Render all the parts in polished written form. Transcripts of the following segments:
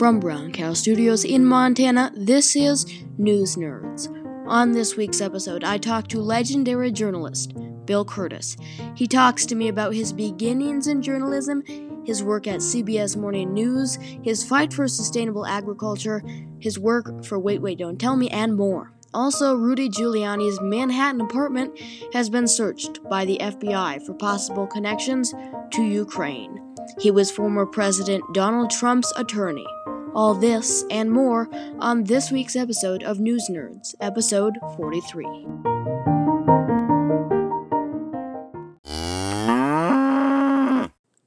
From Brown Cow Studios in Montana, this is News Nerds. On this week's episode, I talk to legendary journalist Bill Curtis. He talks to me about his beginnings in journalism, his work at CBS Morning News, his fight for sustainable agriculture, his work for Wait, Wait, Don't Tell Me, and more. Also, Rudy Giuliani's Manhattan apartment has been searched by the FBI for possible connections to Ukraine. He was former President Donald Trump's attorney. All this and more on this week's episode of News Nerds, episode 43.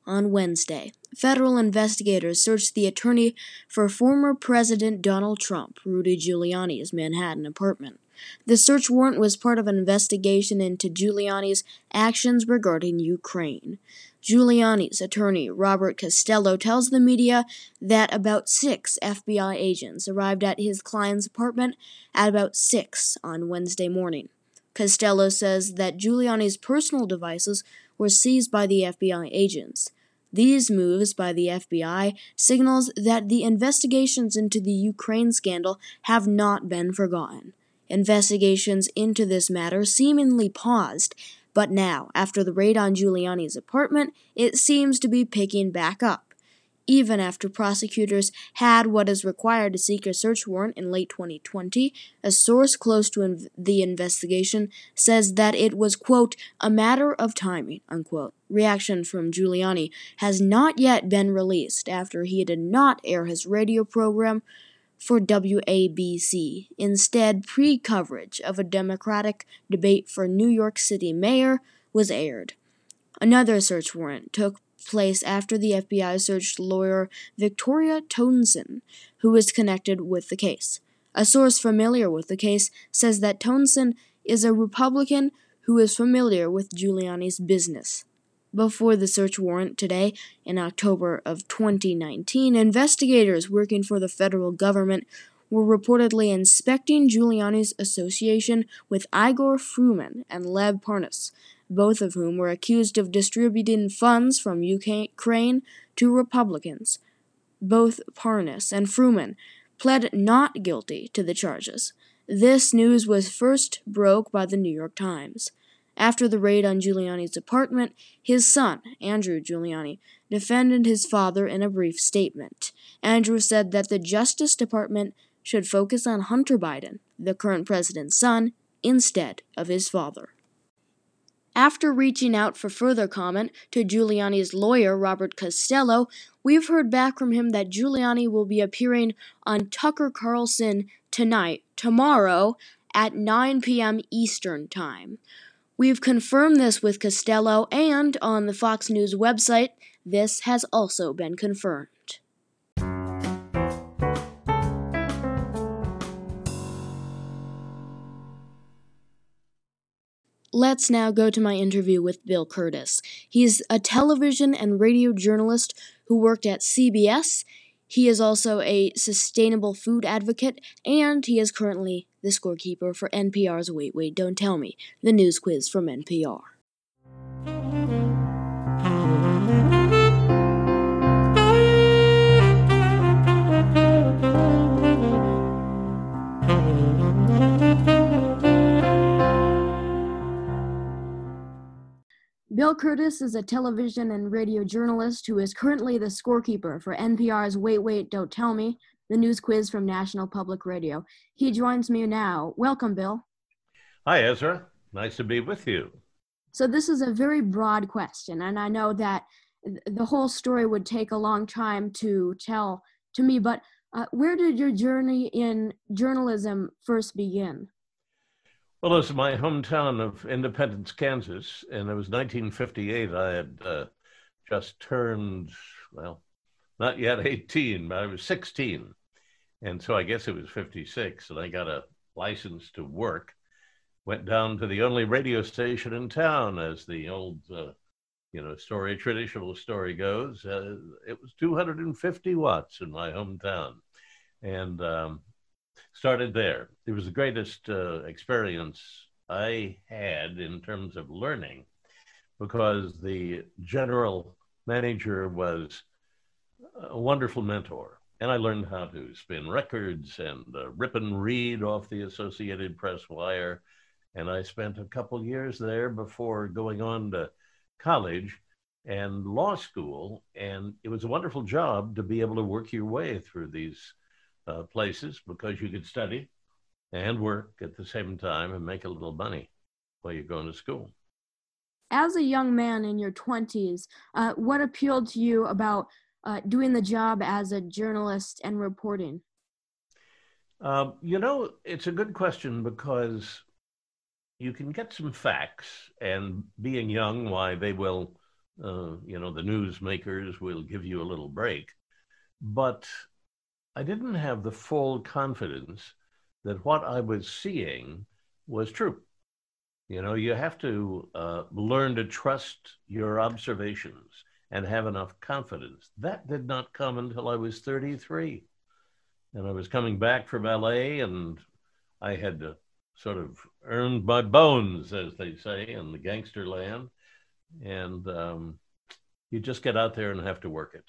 On Wednesday, federal investigators searched the attorney for former President Donald Trump, Rudy Giuliani's Manhattan apartment. The search warrant was part of an investigation into Giuliani's actions regarding Ukraine. Giuliani's attorney, Robert Costello, tells the media that about 6 FBI agents arrived at his client's apartment at about 6 on Wednesday morning. Costello says that Giuliani's personal devices were seized by the FBI agents. These moves by the FBI signals that the investigations into the Ukraine scandal have not been forgotten. Investigations into this matter seemingly paused, but now, after the raid on Giuliani's apartment, it seems to be picking back up. Even after prosecutors had what is required to seek a search warrant in late 2020, a source close to the investigation says that it was, quote, a matter of timing, unquote. Reaction from Giuliani has not yet been released after he did not air his radio program for WABC, instead pre-coverage of a Democratic debate for New York City mayor was aired. Another search warrant took place after the FBI searched lawyer Victoria Tonson, who was connected with the case. A source familiar with the case says that Tonson is a Republican who is familiar with Giuliani's business. Before the search warrant today, in October of 2019, investigators working for the federal government were reportedly inspecting Giuliani's association with Igor Fruman and Lev Parnas, both of whom were accused of distributing funds from Ukraine to Republicans. Both Parnas and Fruman pled not guilty to the charges. This news was first broke by the New York Times. After the raid on Giuliani's apartment, his son, Andrew Giuliani, defended his father in a brief statement. Andrew said that the Justice Department should focus on Hunter Biden, the current president's son, instead of his father. After reaching out for further comment to Giuliani's lawyer, Robert Costello, we've heard back from him that Giuliani will be appearing on Tucker Carlson tomorrow at 9 p.m. Eastern Time. We've confirmed this with Costello, and on the Fox News website, this has also been confirmed. Let's now go to my interview with Bill Curtis. He's a television and radio journalist who worked at CBS. He is also a sustainable food advocate, and he is currently the scorekeeper for NPR's Wait, Wait, Don't Tell Me, the news quiz from NPR. Bill Curtis is a television and radio journalist who is currently the scorekeeper for NPR's Wait, Wait, Don't Tell Me, the news quiz from National Public Radio. He joins me now. Welcome, Bill. Hi, Ezra. Nice to be with you. So this is a very broad question, and I know that the whole story would take a long time to tell to me, but where did your journey in journalism first begin? Well, it's my hometown of Independence, Kansas, and it was 1958. I had just turned, well, not yet 18, but I was 16. And so I guess it was 56, and I got a license to work. Went down to the only radio station in town, as the old, traditional story goes. It was 250 watts in my hometown. And started there. It was the greatest experience I had in terms of learning, because the general manager was a wonderful mentor And I learned how to spin records and rip and read off the Associated Press wire. And I spent a couple years there before going on to college and law school. And it was a wonderful job to be able to work your way through these places because you could study and work at the same time and make a little money while you're going to school. As a young man in your 20s, what appealed to you about doing the job as a journalist and reporting? You know, it's a good question because you can get some facts, and being young, why they will, the newsmakers will give you a little break. But I didn't have the full confidence that what I was seeing was true. You know, you have to learn to trust your observations and have enough confidence. That did not come until I was 33. And I was coming back from LA, and I had to sort of earn my bones, as they say, in the gangster land. And you just get out there and have to work it.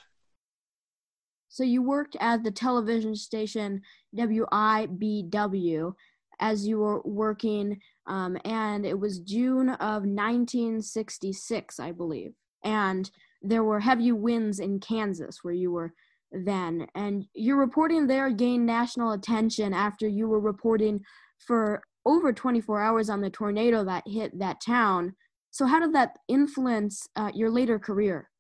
So you worked at the television station WIBW as you were working, and it was June of 1966, I believe. And there were heavy winds in Kansas where you were then. And your reporting there gained national attention after you were reporting for over 24 hours on the tornado that hit that town. So how did that influence your later career?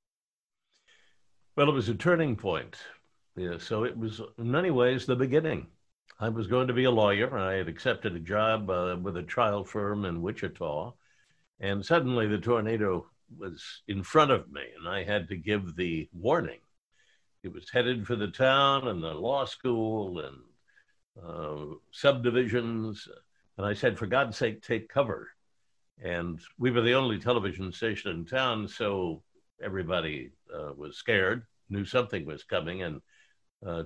Well, it was a turning point. Yeah, so it was, in many ways, the beginning. I was going to be a lawyer. I had accepted a job with a trial firm in Wichita. And suddenly the tornado was in front of me, and I had to give the warning. It was headed for the town and the law school and subdivisions. And I said, for God's sake, take cover. And we were the only television station in town, so everybody was scared, knew something was coming, and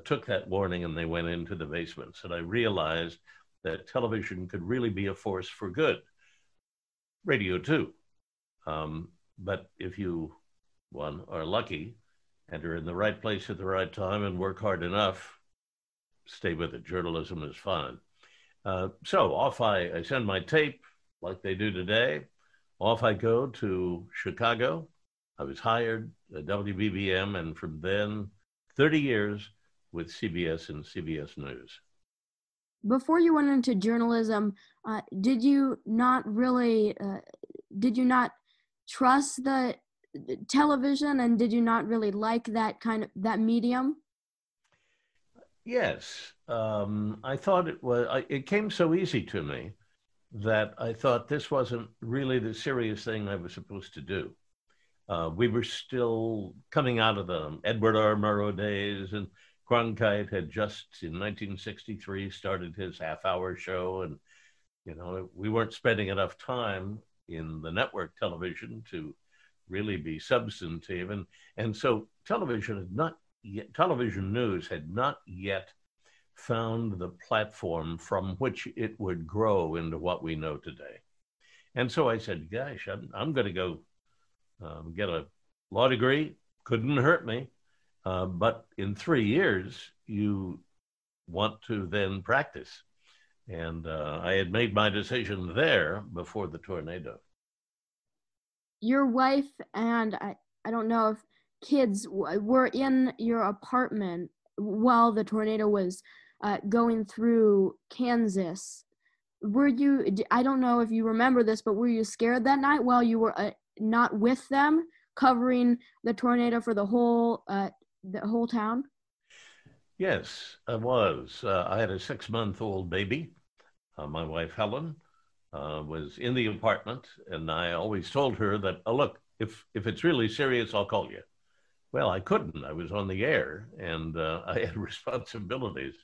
took that warning, and they went into the basements. And I realized that television could really be a force for good. Radio too. But if you, one, are lucky and are in the right place at the right time and work hard enough, stay with it. Journalism is fun. So off I send my tape, like they do today. Off I go to Chicago. I was hired at WBBM, and from then, 30 years with CBS and CBS News. Before you went into journalism, did you not trust the television, and did you not really like that kind of, that medium? Yes, I thought it was, it came so easy to me that I thought this wasn't really the serious thing I was supposed to do. We were still coming out of the Edward R. Murrow days, and Cronkite had just, in 1963, started his half-hour show, and, you know, we weren't spending enough time in the network television to really be substantive, and so television news had not yet found the platform from which it would grow into what we know today. And so I said, gosh, I'm going to go get a law degree. Couldn't hurt me. But in 3 years, you want to then practice. And I had made my decision there before the tornado. Your wife and I don't know if kids were in your apartment while the tornado was going through Kansas. Were you, I don't know if you remember this, but were you scared that night while you were not with them, covering the tornado for the whole town? Yes, I was. I had a 6-month-old baby. My wife, Helen, was in the apartment, and I always told her that, oh, look, if it's really serious, I'll call you. Well, I couldn't. I was on the air, and I had responsibilities.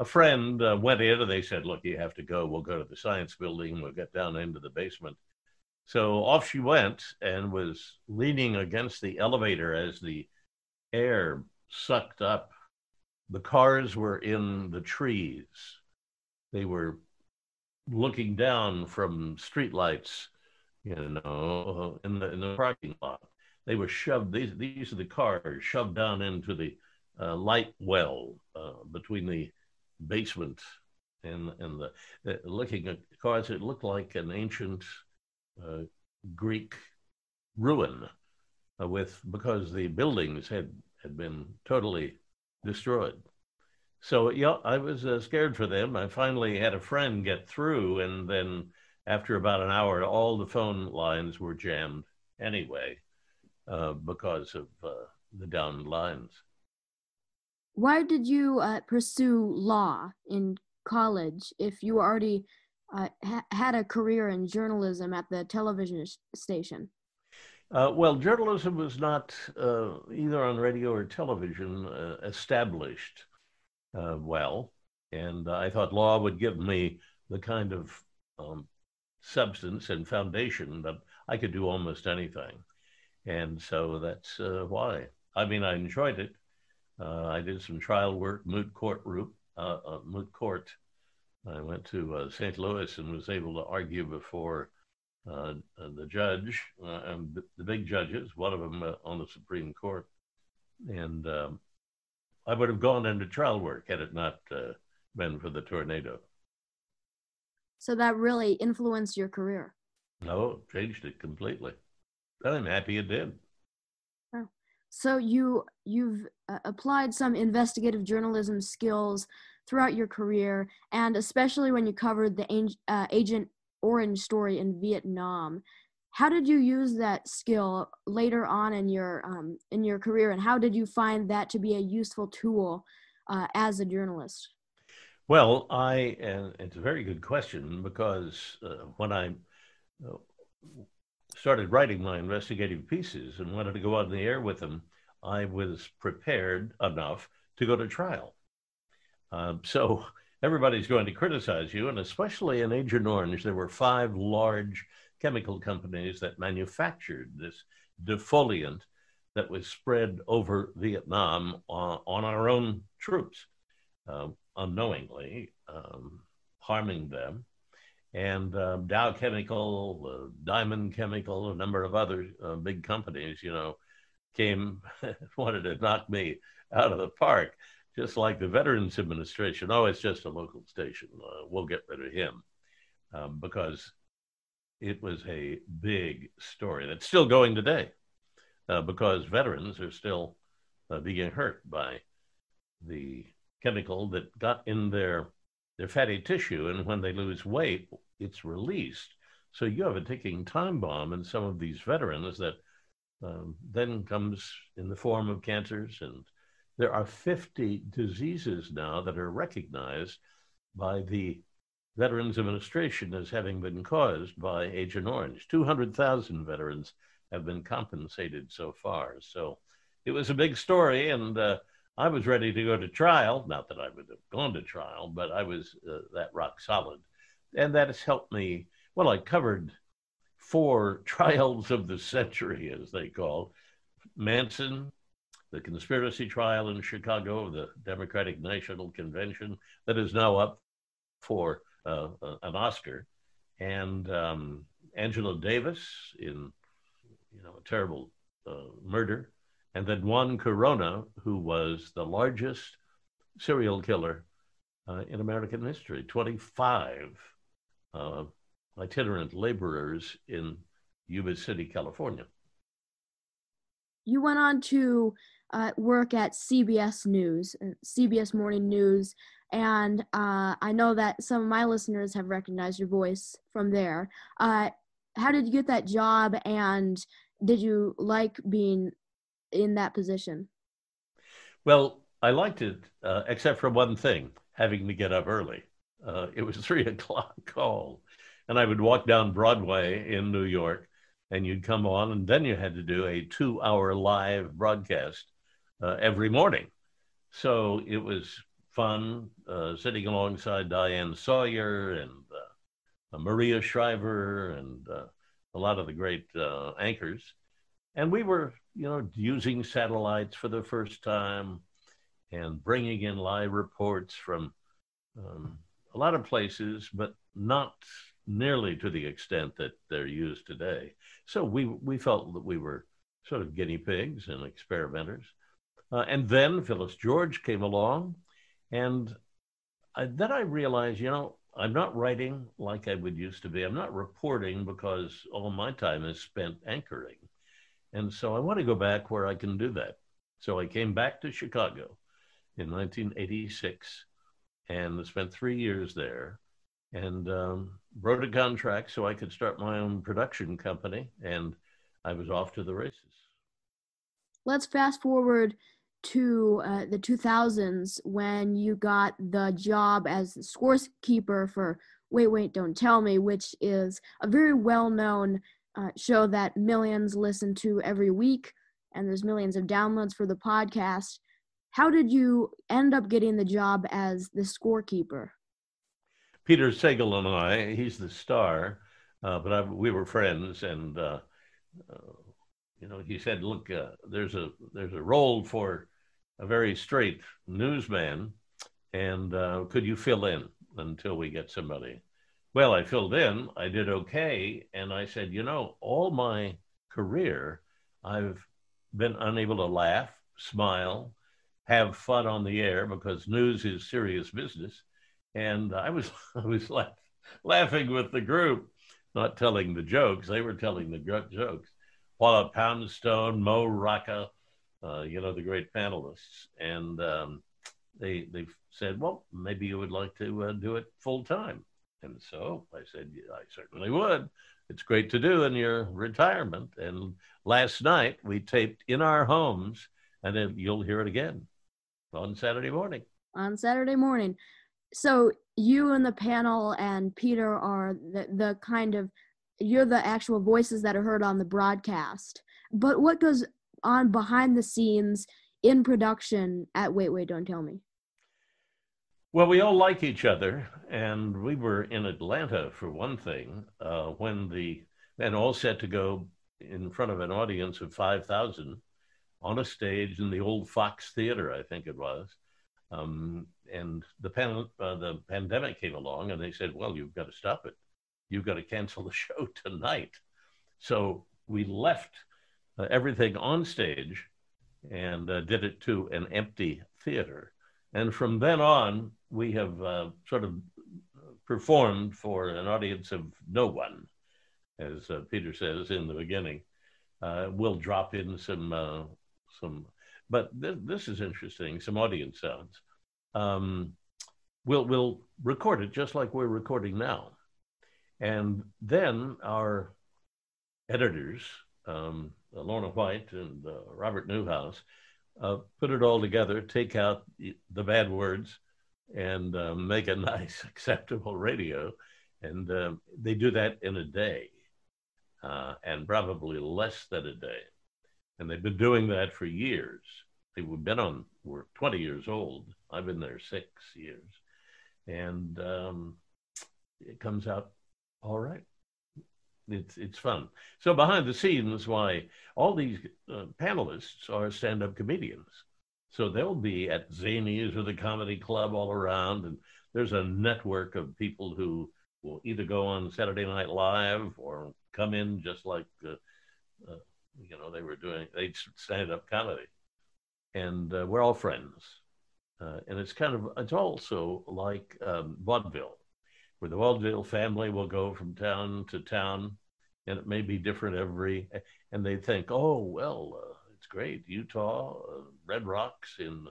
A friend went in, and they said, look, you have to go. We'll go to the science building. We'll get down into the basement. So off she went and was leaning against the elevator as the air sucked up. The cars were in the trees. They were looking down from streetlights, you know, in the parking lot. They were shoved, these are the cars shoved down into the light well between the basement and the looking at cars. It looked like an ancient Greek ruin, because the buildings had been totally destroyed. So yeah, I was scared for them. I finally had a friend get through, and then after about an hour, all the phone lines were jammed anyway because of the downed lines. Why did you pursue law in college if you already had a career in journalism at the television station? Well, journalism was not either on radio or television established well, and I thought law would give me the kind of substance and foundation that I could do almost anything, and so that's why. I mean, I enjoyed it. I did some trial work, moot court. I went to St. Louis and was able to argue before the judge, and the big judges, one of them on the Supreme Court, and I would have gone into trial work had it not been for the tornado. So that really influenced your career? No, it changed it completely. I'm happy it did. Oh. So you've applied some investigative journalism skills throughout your career, and especially when you covered the Agent Orange story in Vietnam. How did you use that skill later on in your career, and how did you find that to be a useful tool as a journalist? Well, it's a very good question, because when I started writing my investigative pieces and wanted to go on the air with them, I was prepared enough to go to trial. So everybody's going to criticize you, and especially in Agent Orange, there were 5 large chemical companies that manufactured this defoliant that was spread over Vietnam on our own troops, unknowingly harming them. And Dow Chemical, Diamond Chemical, a number of other big companies, you know, wanted to knock me out of the park, just like the Veterans Administration. Oh, it's just a local station. We'll get rid of him, because it was a big story that's still going today, because veterans are still being hurt by the chemical that got in their fatty tissue, and when they lose weight, it's released. So you have a ticking time bomb in some of these veterans that then comes in the form of cancers, and there are 50 diseases now that are recognized by the Veterans Administration as having been caused by Agent Orange. 200,000 veterans have been compensated so far. So it was a big story, and I was ready to go to trial. Not that I would have gone to trial, but I was that rock solid. And that has helped me. Well, I covered 4 trials of the century, as they called. Manson, the conspiracy trial in Chicago, the Democratic National Convention that is now up for an Oscar, and Angela Davis in, you know, a terrible murder, and then Juan Corona, who was the largest serial killer in American history. 25 itinerant laborers in Yuba City, California. You went on to work at CBS News, CBS Morning News, and I know that some of my listeners have recognized your voice from there. How did you get that job, and did you like being in that position? Well, I liked it, except for one thing, having to get up early. It was 3 o'clock call, and I would walk down Broadway in New York, and you'd come on, and then you had to do a 2-hour live broadcast every morning. So it was fun sitting alongside Diane Sawyer and Maria Shriver and a lot of the great anchors. And we were, you know, using satellites for the first time and bringing in live reports from a lot of places, but not nearly to the extent that they're used today. So we felt that we were sort of guinea pigs and experimenters. And then Phyllis George came along, and then I realized, you know, I'm not writing like I would used to be. I'm not reporting because all my time is spent anchoring. And so I want to go back where I can do that. So I came back to Chicago in 1986 and spent 3 years there, and wrote a contract so I could start my own production company, and I was off to the races. Let's fast forward to the 2000s when you got the job as the scorekeeper for Wait, Wait, Don't Tell Me, which is a very well-known show that millions listen to every week, and there's millions of downloads for the podcast. How did you end up getting the job as the scorekeeper? Peter Sagal and I, he's the star, but we were friends, and you know, he said, "Look, there's a role for a very straight newsman, and could you fill in until we get somebody?" Well, I filled in. I did okay, and I said, "You know, all my career, I've been unable to laugh, smile, have fun on the air because news is serious business." And I was laughing with the group, not telling the jokes. They were telling the jokes. Paula Poundstone, Mo Rocca, you know, the great panelists. And they said, "Well, maybe you would like to do it full time." And so I said, "Yeah, I certainly would. It's great to do in your retirement." And last night we taped in our homes, and then you'll hear it again on Saturday morning. On Saturday morning. So you and the panel and Peter are the kind of, you're the actual voices that are heard on the broadcast. But what goes on behind the scenes in production at Wait, Wait, Don't Tell Me? Well, we all like each other, and we were in Atlanta for one thing, when and all set to go in front of an audience of 5,000 on a stage in the old Fox Theater, I think it was. And the pandemic came along, and they said, "Well, you've got to stop it. You've got to cancel the show tonight." So we left everything on stage and did it to an empty theater. And from then on, we have sort of performed for an audience of no one, as Peter says in the beginning. We'll drop in some, but this is interesting, some audience sounds. We'll record it just like we're recording now. And then our editors, Lorna White and Robert Newhouse, put it all together, take out the bad words, and make a nice, acceptable radio. And they do that in a day, and probably less than a day. And they've been doing that for years. They've been on, we're 20 years old. I've been there 6 years. And it comes out all right. It's fun. So behind the scenes, why all these panelists are stand-up comedians. So they'll be at Zanies or the Comedy Club all around, and there's a network of people who will either go on Saturday Night Live or come in just like, you know, they'd stand-up comedy. And we're all friends. And it's also like vaudeville, where the Waldville family will go from town to town, and it may be different and they think, "Oh, well, it's great, Utah, Red Rocks in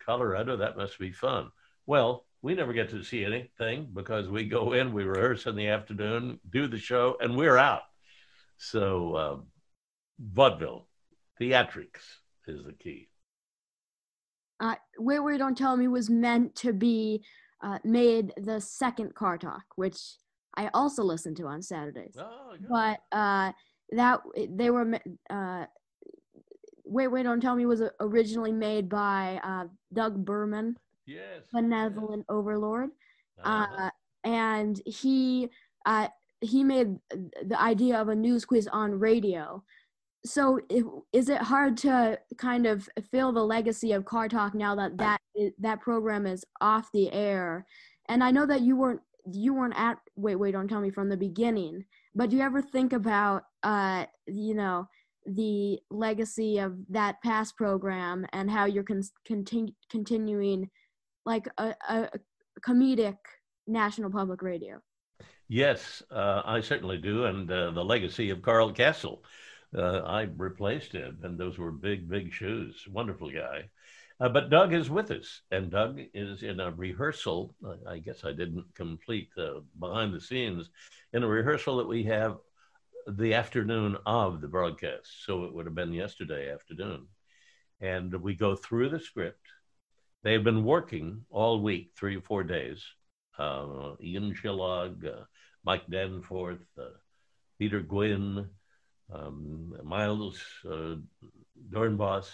Colorado, that must be fun." Well, we never get to see anything because we go in, we rehearse in the afternoon, do the show, and we're out. So vaudeville, theatrics is the key. Wait, Wait, Don't Tell Me was meant to be made the second Car Talk, which I also listen to on Saturdays. Oh, yeah. But Wait, Wait, Don't Tell Me was originally made by Doug Berman, yes, Benevolent Overlord, and he made the idea of a news quiz on radio. So is it hard to kind of fill the legacy of Car Talk now that program is off the air? And I know that you weren't at Wait, Wait, Don't Tell Me from the beginning, but do you ever think about, you know, the legacy of that past program and how you're continuing like a comedic National Public Radio. Yes, I certainly do. And the legacy of Carl Castle. I replaced him, and those were big, big shoes. Wonderful guy. But Doug is with us, and Doug is in a rehearsal. I guess I didn't complete behind the scenes, in a rehearsal that we have the afternoon of the broadcast. So it would have been yesterday afternoon. And we go through the script. They've been working all week, 3 or 4 days. Ian Shillog, Mike Danforth, Peter Gwynn, Miles Dornbos,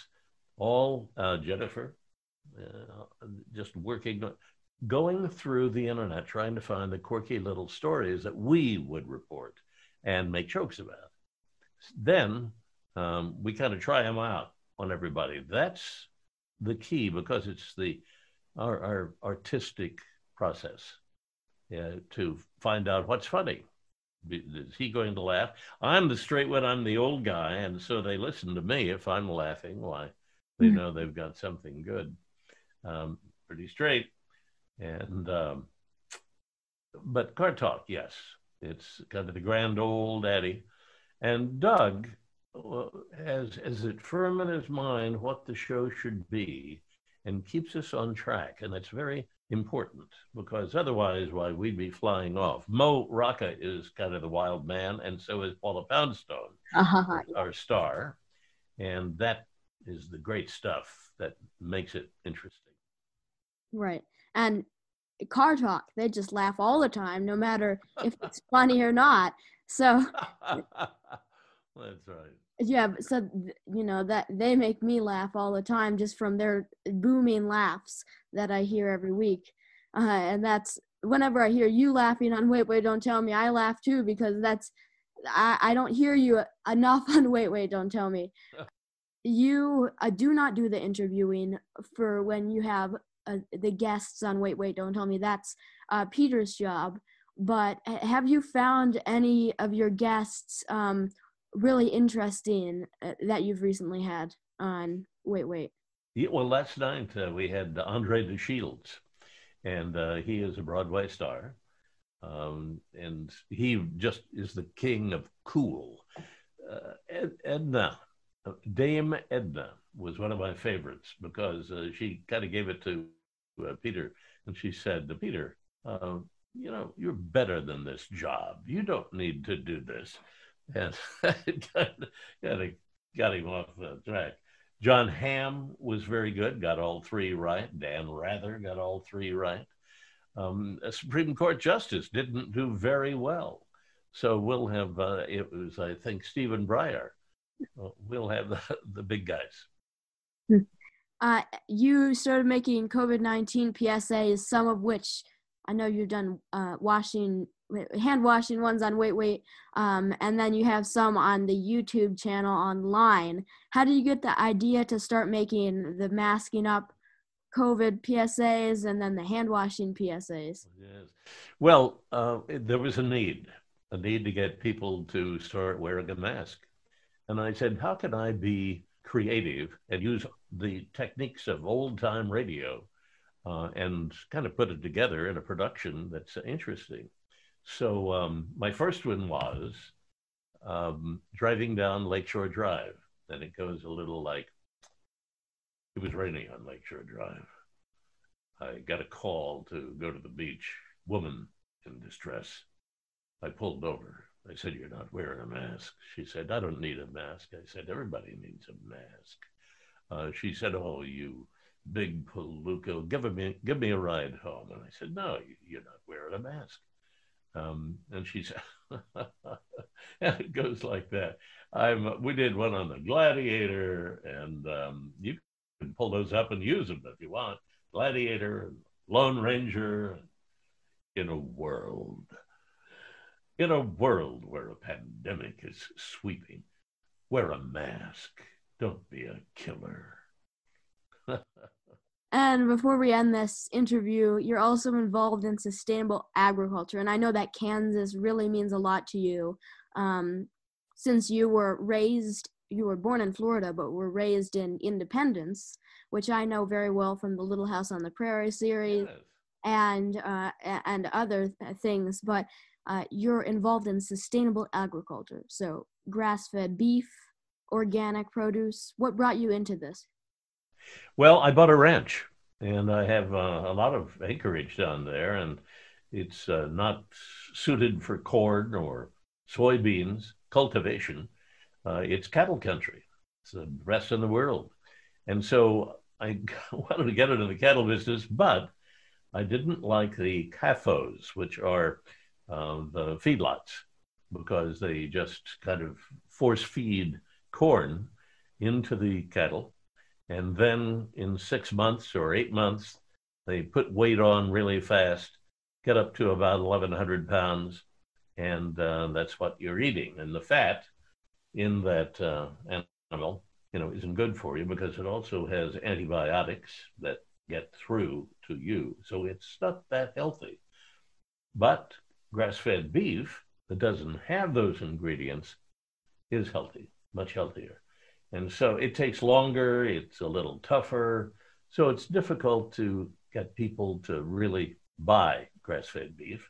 all Jennifer, just working, going through the internet, trying to find the quirky little stories that we would report and make jokes about. Then we kind of try them out on everybody. That's the key, because it's our artistic process to find out what's funny. Is he going to laugh? I'm the straight one, I'm the old guy, and so they listen to me. If I'm laughing, why, they know they've got something good, pretty straight. And but Car Talk, yes, it's kind of the grand old daddy. And Doug has it firm in his mind what the show should be, and keeps us on track, and that's very important, because otherwise, why, we'd be flying off. Mo Rocca is kind of the wild man, and so is Paula Poundstone, our star, and that is the great stuff that makes it interesting. Right. And Car Talk, they just laugh all the time, no matter if it's funny or not. So that's right. Yeah, so you know that they make me laugh all the time just from their booming laughs that I hear every week, and that's whenever I hear you laughing on Wait, Wait, Don't Tell Me, I laugh too, because that's I don't hear you enough on Wait, Wait, Don't Tell Me. You do not do the interviewing for when you have the guests on Wait, Wait, Don't Tell Me. That's Peter's job. But have you found any of your guests really interesting that you've recently had on Wait, Wait? Yeah, well, last night we had Andre DeShields, and he is a Broadway star, and he just is the king of cool. Edna, Dame Edna was one of my favorites, because she kind of gave it to Peter, and she said to Peter, you know, you're better than this job. You don't need to do this. And it got him off the track. John Hamm was very good, got all three right. Dan Rather got all three right. A Supreme Court justice didn't do very well. So we'll have, it was, I think, Stephen Breyer. We'll have the big guys. You started making COVID-19 PSAs, some of which I know you've done hand washing ones on Wait, Wait, and then you have some on the YouTube channel online. How do you get the idea to start making the masking up COVID PSAs and then the hand washing PSAs? Yes. Well, there was a need to get people to start wearing a mask. And I said, how can I be creative and use the techniques of old time radio and kind of put it together in a production that's interesting? So my first one was driving down Lakeshore Drive. And it goes a little like, it was raining on Lakeshore Drive. I got a call to go to the beach, woman in distress. I pulled over. I said, you're not wearing a mask. She said, I don't need a mask. I said, everybody needs a mask. She said, oh, you big palooka, give me a ride home. And I said, no, you're not wearing a mask. And she said, and it goes like that. We did one on the Gladiator, and you can pull those up and use them if you want. Gladiator, Lone Ranger, in a world where a pandemic is sweeping, wear a mask, don't be a killer. And before we end this interview, you're also involved in sustainable agriculture. And I know that Kansas really means a lot to you, since you were raised you were born in Florida but were raised in Independence, which I know very well from the Little House on the Prairie series and other things, but you're involved in sustainable agriculture, so grass-fed beef, organic produce. What brought you into this? Well, I bought a ranch, and I have a lot of acreage down there, and it's not suited for corn or soybeans cultivation. It's cattle country. It's the rest of the world. And so I wanted to get into the cattle business, but I didn't like the CAFOs, which are the feedlots, because they just kind of force feed corn into the cattle. And then in 6 months or 8 months, they put weight on really fast, get up to about 1,100 pounds. And that's what you're eating. And the fat in that animal, isn't good for you, because it also has antibiotics that get through to you. So it's not that healthy. But grass-fed beef that doesn't have those ingredients is healthy, much healthier. And so it takes longer, it's a little tougher. So it's difficult to get people to really buy grass-fed beef.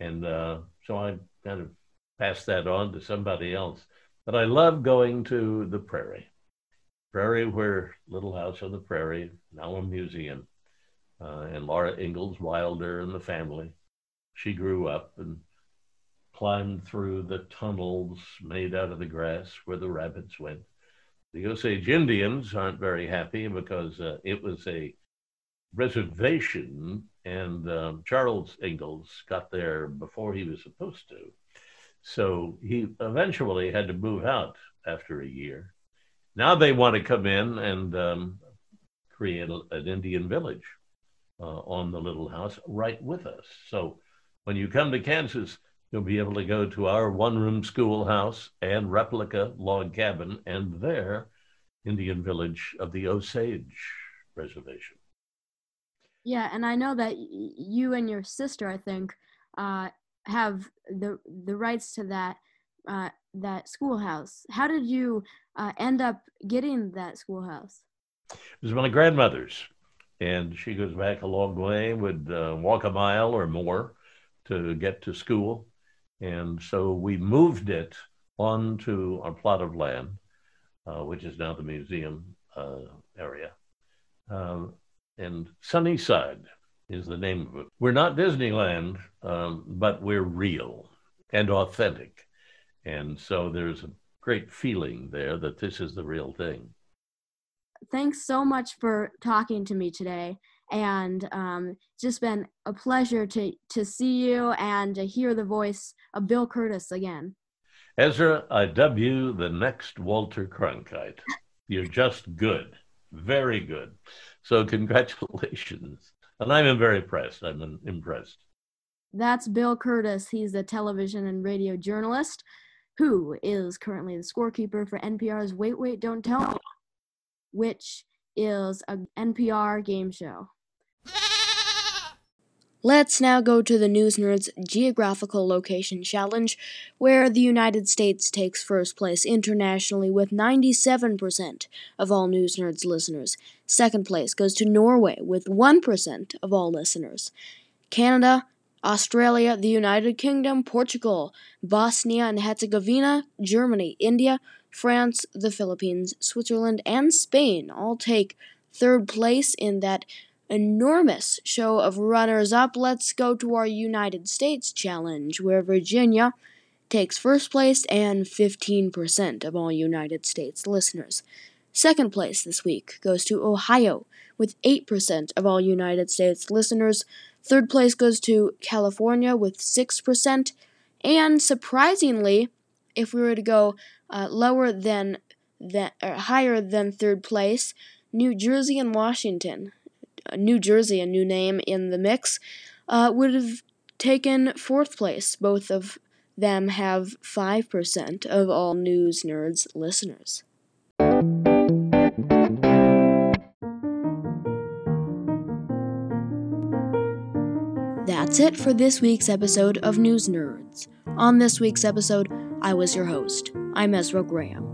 And so I kind of passed that on to somebody else. But I love going to the prairie, where Little House on the Prairie, now a museum, and Laura Ingalls Wilder and the family. She grew up and climbed through the tunnels made out of the grass where the rabbits went. The Osage Indians aren't very happy because it was a reservation, and Charles Ingalls got there before he was supposed to. So he eventually had to move out after a year. Now they want to come in and create an Indian village on the Little House right with us. So when you come to Kansas, you'll be able to go to our one-room schoolhouse and replica log cabin and their Indian village of the Osage Reservation. Yeah, and I know that you and your sister, I think, have the rights to that schoolhouse. How did you end up getting that schoolhouse? It was my grandmother's, and she goes back a long way, would walk a mile or more to get to school. And so we moved it onto our plot of land, which is now the museum area. And Sunnyside is the name of it. We're not Disneyland, but we're real and authentic. And so there's a great feeling there that this is the real thing. Thanks so much for talking to me today. And just been a pleasure to see you and to hear the voice of Bill Curtis again. Ezra, I dub you the next Walter Cronkite. You're just good, very good. So congratulations. And I'm very impressed. I'm impressed. That's Bill Curtis. He's a television and radio journalist who is currently the scorekeeper for NPR's Wait, Wait, Don't Tell Me, which is an NPR game show. Let's now go to the News Nerds Geographical Location Challenge, where the United States takes first place internationally with 97% of all News Nerds listeners. Second place goes to Norway with 1% of all listeners. Canada, Australia, the United Kingdom, Portugal, Bosnia and Herzegovina, Germany, India, France, the Philippines, Switzerland, and Spain all take third place in that enormous show of runners-up. Let's go to our United States challenge, where Virginia takes first place and 15% of all United States listeners. Second place this week goes to Ohio, with 8% of all United States listeners. Third place goes to California, with 6%. And surprisingly, if we were to go higher than third place, New Jersey and Washington, New Jersey, a new name in the mix, would have taken fourth place. Both of them have 5% of all News Nerds listeners. That's it for this week's episode of News Nerds. On this week's episode, I was your host. I'm Ezra Graham.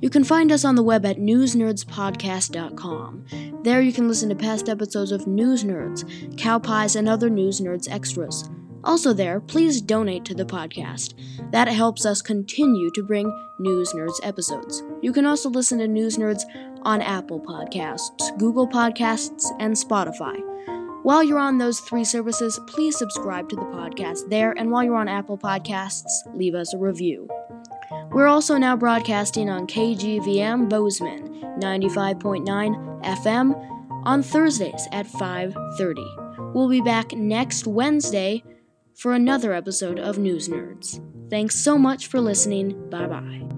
You can find us on the web at newsnerdspodcast.com. There you can listen to past episodes of News Nerds, Cow Pies, and other News Nerds extras. Also there, please donate to the podcast. That helps us continue to bring News Nerds episodes. You can also listen to News Nerds on Apple Podcasts, Google Podcasts, and Spotify. While you're on those three services, please subscribe to the podcast there, and while you're on Apple Podcasts, leave us a review. We're also now broadcasting on KGVM Bozeman, 95.9 FM, on Thursdays at 5:30. We'll be back next Wednesday for another episode of News Nerds. Thanks so much for listening. Bye-bye.